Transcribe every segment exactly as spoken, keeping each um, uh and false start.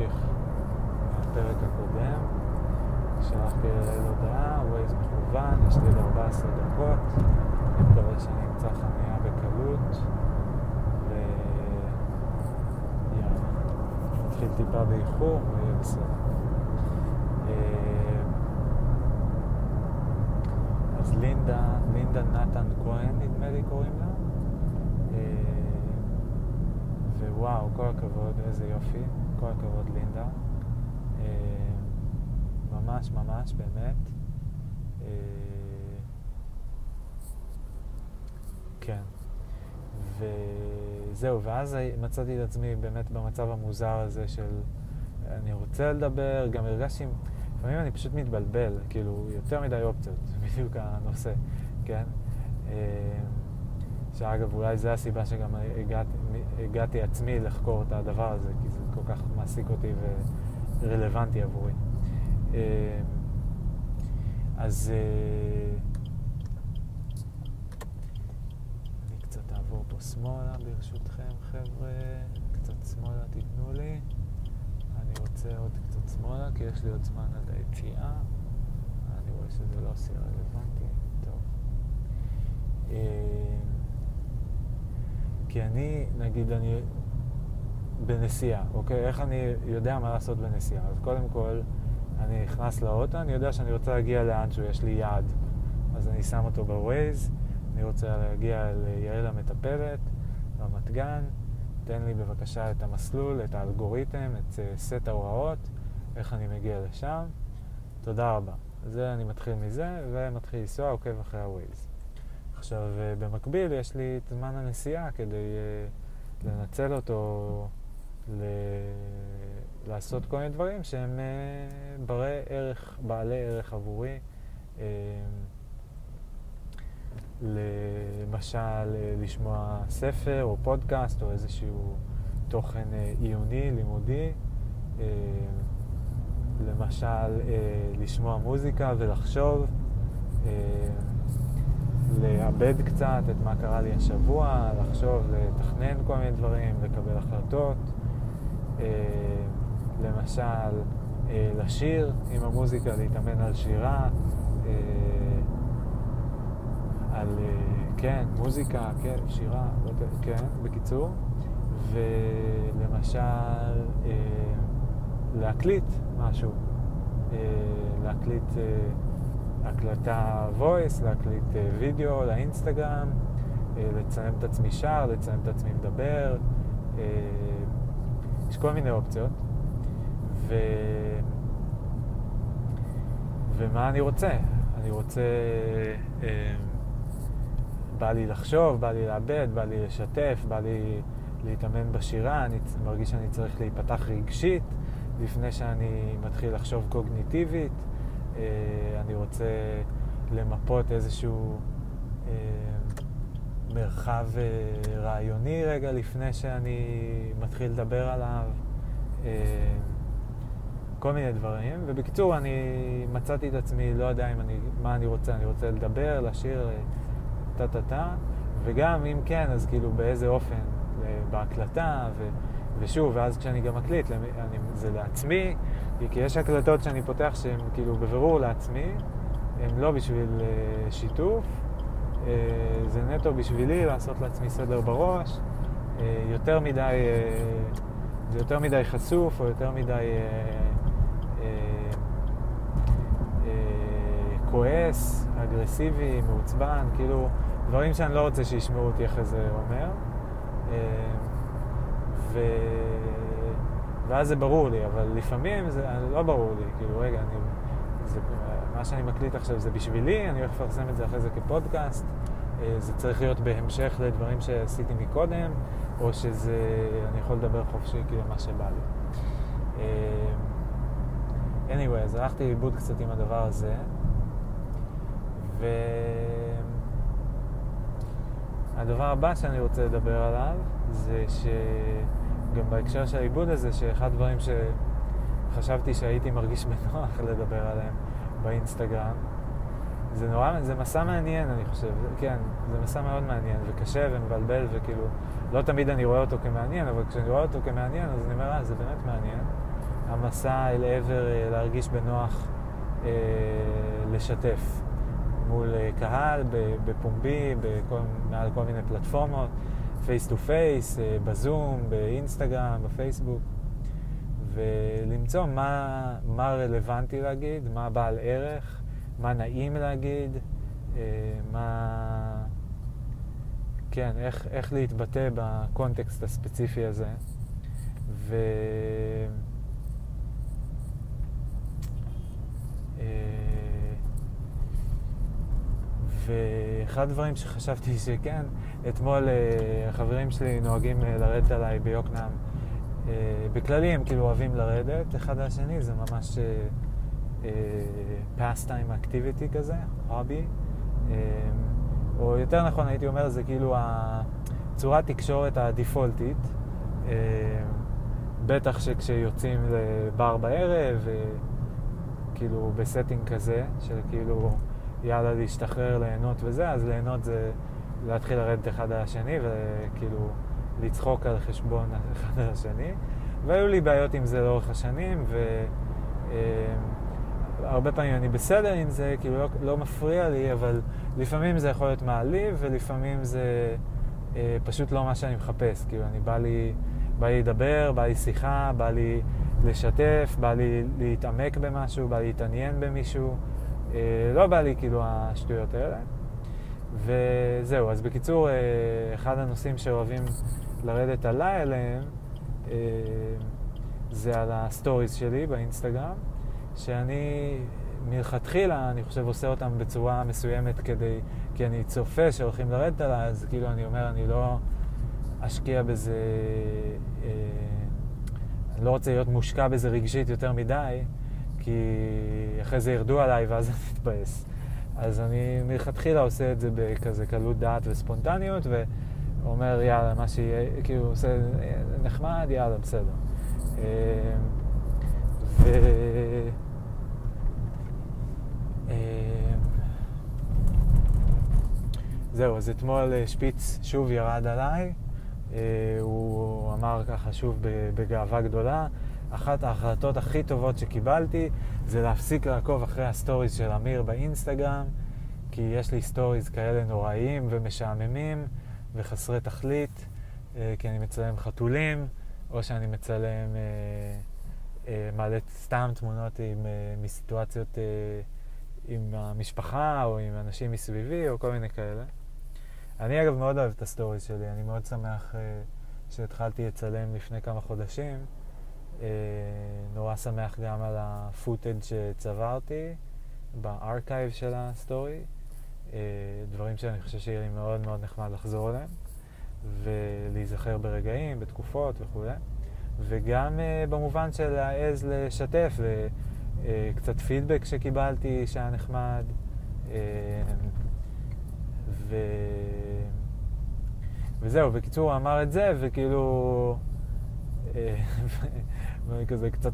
להמשיך מהפרק הקודם, שלחתי לראל הודעה, ווייז מכוון, יש לי ארבע עשרה דקות, אני מקווה שאני אמצא חניה בקלות, ויאללה, נתחיל טיפה באיחור ויהיה בסדר. אז לינדה, לינדה נתן כהן נדמה לי קוראים לה, וואו, כל הכבוד, איזה יופי, כל הכבוד לינדה, ממש ממש באמת, כן, וזהו, ואז מצאתי את עצמי באמת במצב המוזר הזה של אני רוצה לדבר, גם הרגשתי, לפעמים אני פשוט מתבלבל, כאילו יותר מדי אופציות, בדיוק הנושא, כן? שאגב, אולי זו הסיבה שגם הגעתי, הגעתי עצמי לחקור את הדבר הזה, כי זה כל כך מעסיק אותי ורלוונטי עבורי. אז אני קצת אעבור פה שמאלה, ברשותכם חבר'ה, קצת שמאלה תיתנו לי. אני רוצה עוד קצת שמאלה, כי יש לי עוד זמן עד היציאה. אני רואה שזה לא עושה רלוונטי, טוב. כי אני, נגיד, אני בנסיעה, אוקיי? איך אני יודע מה לעשות בנסיעה? אז קודם כל, אני נכנס לאוטו, אני יודע שאני רוצה להגיע לאנשהו, יש לי יעד. אז אני שם אותו בווייז, אני רוצה להגיע ליעל המטפלת, רמת גן, תן לי בבקשה את המסלול, את האלגוריתם, את סט ההוראות, איך אני מגיע לשם. תודה רבה. זה, אני מתחיל מזה, ומתחיל לנסוע, עוקב אחרי הווייז. עכשיו, במקביל יש לי את זמן הנסיעה כדי uh, לנצל אותו, ל... לעשות כל מיני דברים שהם uh, ברי ערך, בעלי ערך עבורי. Uh, למשל, לשמוע ספר או פודקאסט או איזשהו תוכן uh, עיוני, לימודי. Uh, למשל, uh, לשמוע מוזיקה ולחשוב. Uh, לאבד קצת את מה קרה לי השבוע, לחשוב, לתכנן כל מיני דברים, לקבל החלטות, למשל לשיר עם המוזיקה, להתאמן על שירה, על, כן, מוזיקה, כן, שירה, כן, בקיצור, ולמשל להקליט משהו, להקליט הקלטה voice, להקליט וידאו לאינסטגרם, לצלם את עצמי שר, לצלם את עצמי מדבר, יש כל מיני אופציות. ו... ומה אני רוצה? אני רוצה, בא לי לחשוב, בא לי לאבד, בא לי לשתף, בא לי להתאמן בשירה, אני מרגיש שאני צריך להיפתח רגשית לפני שאני מתחיל לחשוב קוגניטיבית, Uh, אני רוצה למפות איזשהו uh, מרחב uh, רעיוני רגע לפני שאני מתחיל לדבר עליו, uh, כל מיני דברים. ובקיצור, אני מצאתי את עצמי, לא יודע אם אני, מה אני רוצה, אני רוצה לדבר, לשיר, טה-טה-טה, וגם אם כן, אז כאילו באיזה אופן, בהקלטה, ו, ושוב, ואז כשאני גם מקליט, אני, זה לעצמי, כי יש הקלטות שאני פותח שהן כאילו בבירור לעצמי, הן לא בשביל uh, שיתוף, uh, זה נטו בשבילי לעשות לעצמי סדר בראש, uh, יותר מדי, uh, זה יותר מדי חשוף או יותר מדי uh, uh, uh, כועס, אגרסיבי, מעוצבן, כאילו דברים שאני לא רוצה שישמעו אותי איך זה אומר. Uh, ו... ואז זה ברור לי, אבל לפעמים זה לא ברור לי, כאילו רגע, אני, זה, מה שאני מקליט עכשיו זה בשבילי, אני הולך לפרסם את זה אחרי זה כפודקאסט, זה צריך להיות בהמשך לדברים שעשיתי מקודם, או שזה, אני יכול לדבר חופשי כאילו מה שבא לי. anyway, אז הלכתי לאיבוד קצת עם הדבר הזה, והדבר הבא שאני רוצה לדבר עליו, זה ש... גם בהקשר של העיבוד הזה, שאחד הדברים שחשבתי שהייתי מרגיש בנוח לדבר עליהם באינסטגרם, זה נורא, זה מסע מעניין, אני חושב, כן, זה מסע מאוד מעניין, וקשה ומבלבל, וכאילו, לא תמיד אני רואה אותו כמעניין, אבל כשאני רואה אותו כמעניין, אז אני אומר, זה באמת מעניין, המסע אל עבר להרגיש בנוח לשתף מול קהל, בפומבי, מעל כל מיני פלטפורמות, פייס טו פייס, בזום, באינסטגרם, בפייסבוק, ולמצוא מה, מה רלוונטי להגיד, מה בעל ערך, מה נעים להגיד, מה... כן, איך, איך להתבטא בקונטקסט הספציפי הזה. ו... ואחד הדברים שחשבתי שכן, אתמול החברים שלי נוהגים לרדת עליי ביוקנעם. בכללי הם כאילו אוהבים לרדת, אחד השני, זה ממש pastime activity כזה, hobby. או יותר נכון הייתי אומר, זה כאילו צורת התקשורת הדפולטית. בטח שכשיוצאים לבר בערב, כאילו בסטינג כזה, של כאילו יאללה להשתחרר, ליהנות וזה, אז ליהנות זה להתחיל לרדת אחד על השני וכאילו לצחוק על חשבון אחד על השני. והיו לי בעיות עם זה לאורך השנים, והרבה פעמים אני בסדר עם זה, כאילו לא, לא מפריע לי, אבל לפעמים זה יכול להיות מעליב, ולפעמים זה אה, פשוט לא מה שאני מחפש. כאילו אני בא לי, בא לי לדבר, בא לי שיחה, בא לי לשתף, בא לי להתעמק במשהו, בא לי להתעניין במישהו. לא בא לי כאילו השטויות האלה. וזהו, אז בקיצור, אחד הנושאים שאוהבים לרדת עליי אליהם, זה על הסטוריז שלי באינסטגרם, שאני מלכתחילה, אני חושב, עושה אותם בצורה מסוימת כדי, כי אני צופה שהולכים לרדת עליי, אז כאילו אני אומר, אני לא אשקיע בזה, אני לא רוצה להיות מושקע בזה רגשית יותר מדי, כי אחרי זה ירדו עליי ואז אני אתבאס. אז אני מלכתחילה עושה את זה בכזה קלות דעת וספונטניות, ואומר יאללה, מה שיהיה, כאילו עושה נחמד, יאללה, בסדר. ו... זהו, אז אתמול שפיץ שוב ירד עליי, הוא אמר ככה שוב בגאווה גדולה, אחת ההחלטות הכי טובות שקיבלתי זה להפסיק לעקוב אחרי הסטוריז של אמיר באינסטגרם, כי יש לי סטוריז כאלה נוראיים ומשעממים וחסרי תכלית, כי אני מצלם חתולים, או שאני מצלם מעלה סתם תמונות עם, מסיטואציות עם המשפחה או עם אנשים מסביבי או כל מיני כאלה. אני אגב מאוד אוהב את הסטוריז שלי, אני מאוד שמח שהתחלתי לצלם לפני כמה חודשים. נורא שמח גם על הפוטג' שצברתי בארכייב של הסטורי, דברים שאני חושב שיהיה לי מאוד מאוד נחמד לחזור אליהם ולהיזכר ברגעים, בתקופות וכו', וגם במובן של להעז לשתף וקצת פידבק שקיבלתי שהיה נחמד, ו... וזהו, בקיצור הוא אמר את זה וכאילו כזה קצת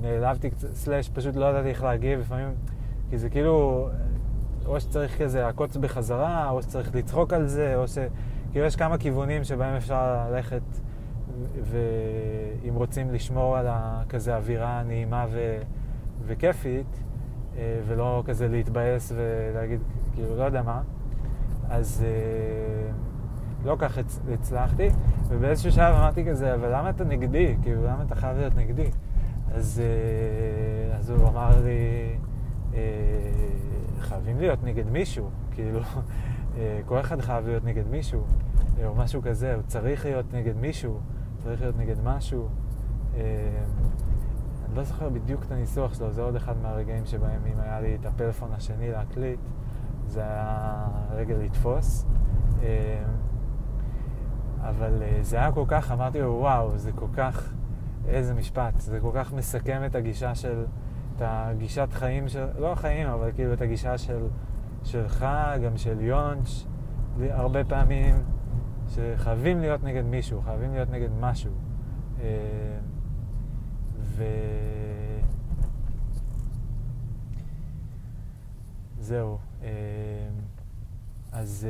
נעלבתי, סלש פשוט לא ידעתי איך להגיב לפעמים, כי זה כאילו או שצריך כזה לעקוץ בחזרה, או שצריך לצחוק על זה, או ש... כאילו יש כמה כיוונים שבהם אפשר ללכת, ואם רוצים לשמור על כזה אווירה נעימה ו... וכיפית, ולא כזה להתבאס ולהגיד כאילו לא יודע מה, אז... לא כך הצלחתי, ובאיזשהו שעה אמרתי כזה, אבל למה אתה נגדי? כאילו, למה אתה חייב להיות נגדי? אז, אז הוא אמר לי, חייבים להיות נגד מישהו, כאילו, כל אחד חייב להיות נגד מישהו, או משהו כזה, הוא צריך להיות נגד מישהו, צריך להיות נגד משהו. אני לא זוכר בדיוק את הניסוח שלו, זה עוד אחד מהרגעים שבהם אם היה לי את הפלאפון השני להקליט, זה היה רגע לתפוס. אבל זה היה כל כך, אמרתי לו, וואו, זה כל כך, איזה משפט, זה כל כך מסכם את הגישה של, את הגישת חיים של, לא החיים, אבל כאילו את הגישה של, שלך, גם של יונש, הרבה פעמים, שחייבים להיות נגד מישהו, חייבים להיות נגד משהו. ו... זהו. אז...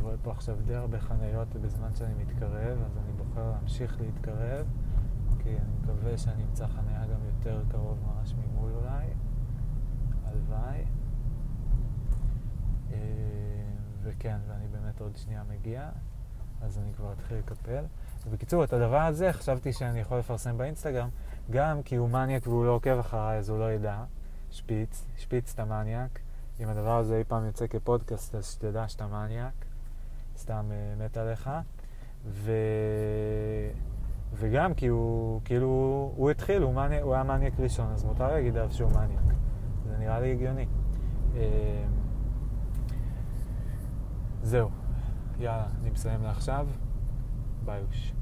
אני רואה פה עכשיו די הרבה חניות בזמן שאני מתקרב, אז אני בוחר להמשיך להתקרב כי אני מקווה שאני אמצא חניה גם יותר קרוב ממש ממול אולי, הלוואי. וכן, ואני באמת עוד שנייה מגיע, אז אני כבר אתחיל לקפל. ובקיצור, את הדבר הזה חשבתי שאני יכול לפרסם באינסטגרם, גם כי הוא מניאק והוא לא עוקב אחריי, אז הוא לא ידע. שפיץ, שפיץ אתה מניאק. אם הדבר הזה אי פעם יוצא כפודקאסט, אז שתדע שאתה מניאק. סתם מת עליך. ו... וגם כי הוא, כאילו, הוא התחיל, הוא, מניאק, הוא היה מניאק ראשון, אז מותר להגיד אף שהוא מניאק. זה נראה לי הגיוני. זהו. יאללה, אני מסיים לעכשיו. ביוש.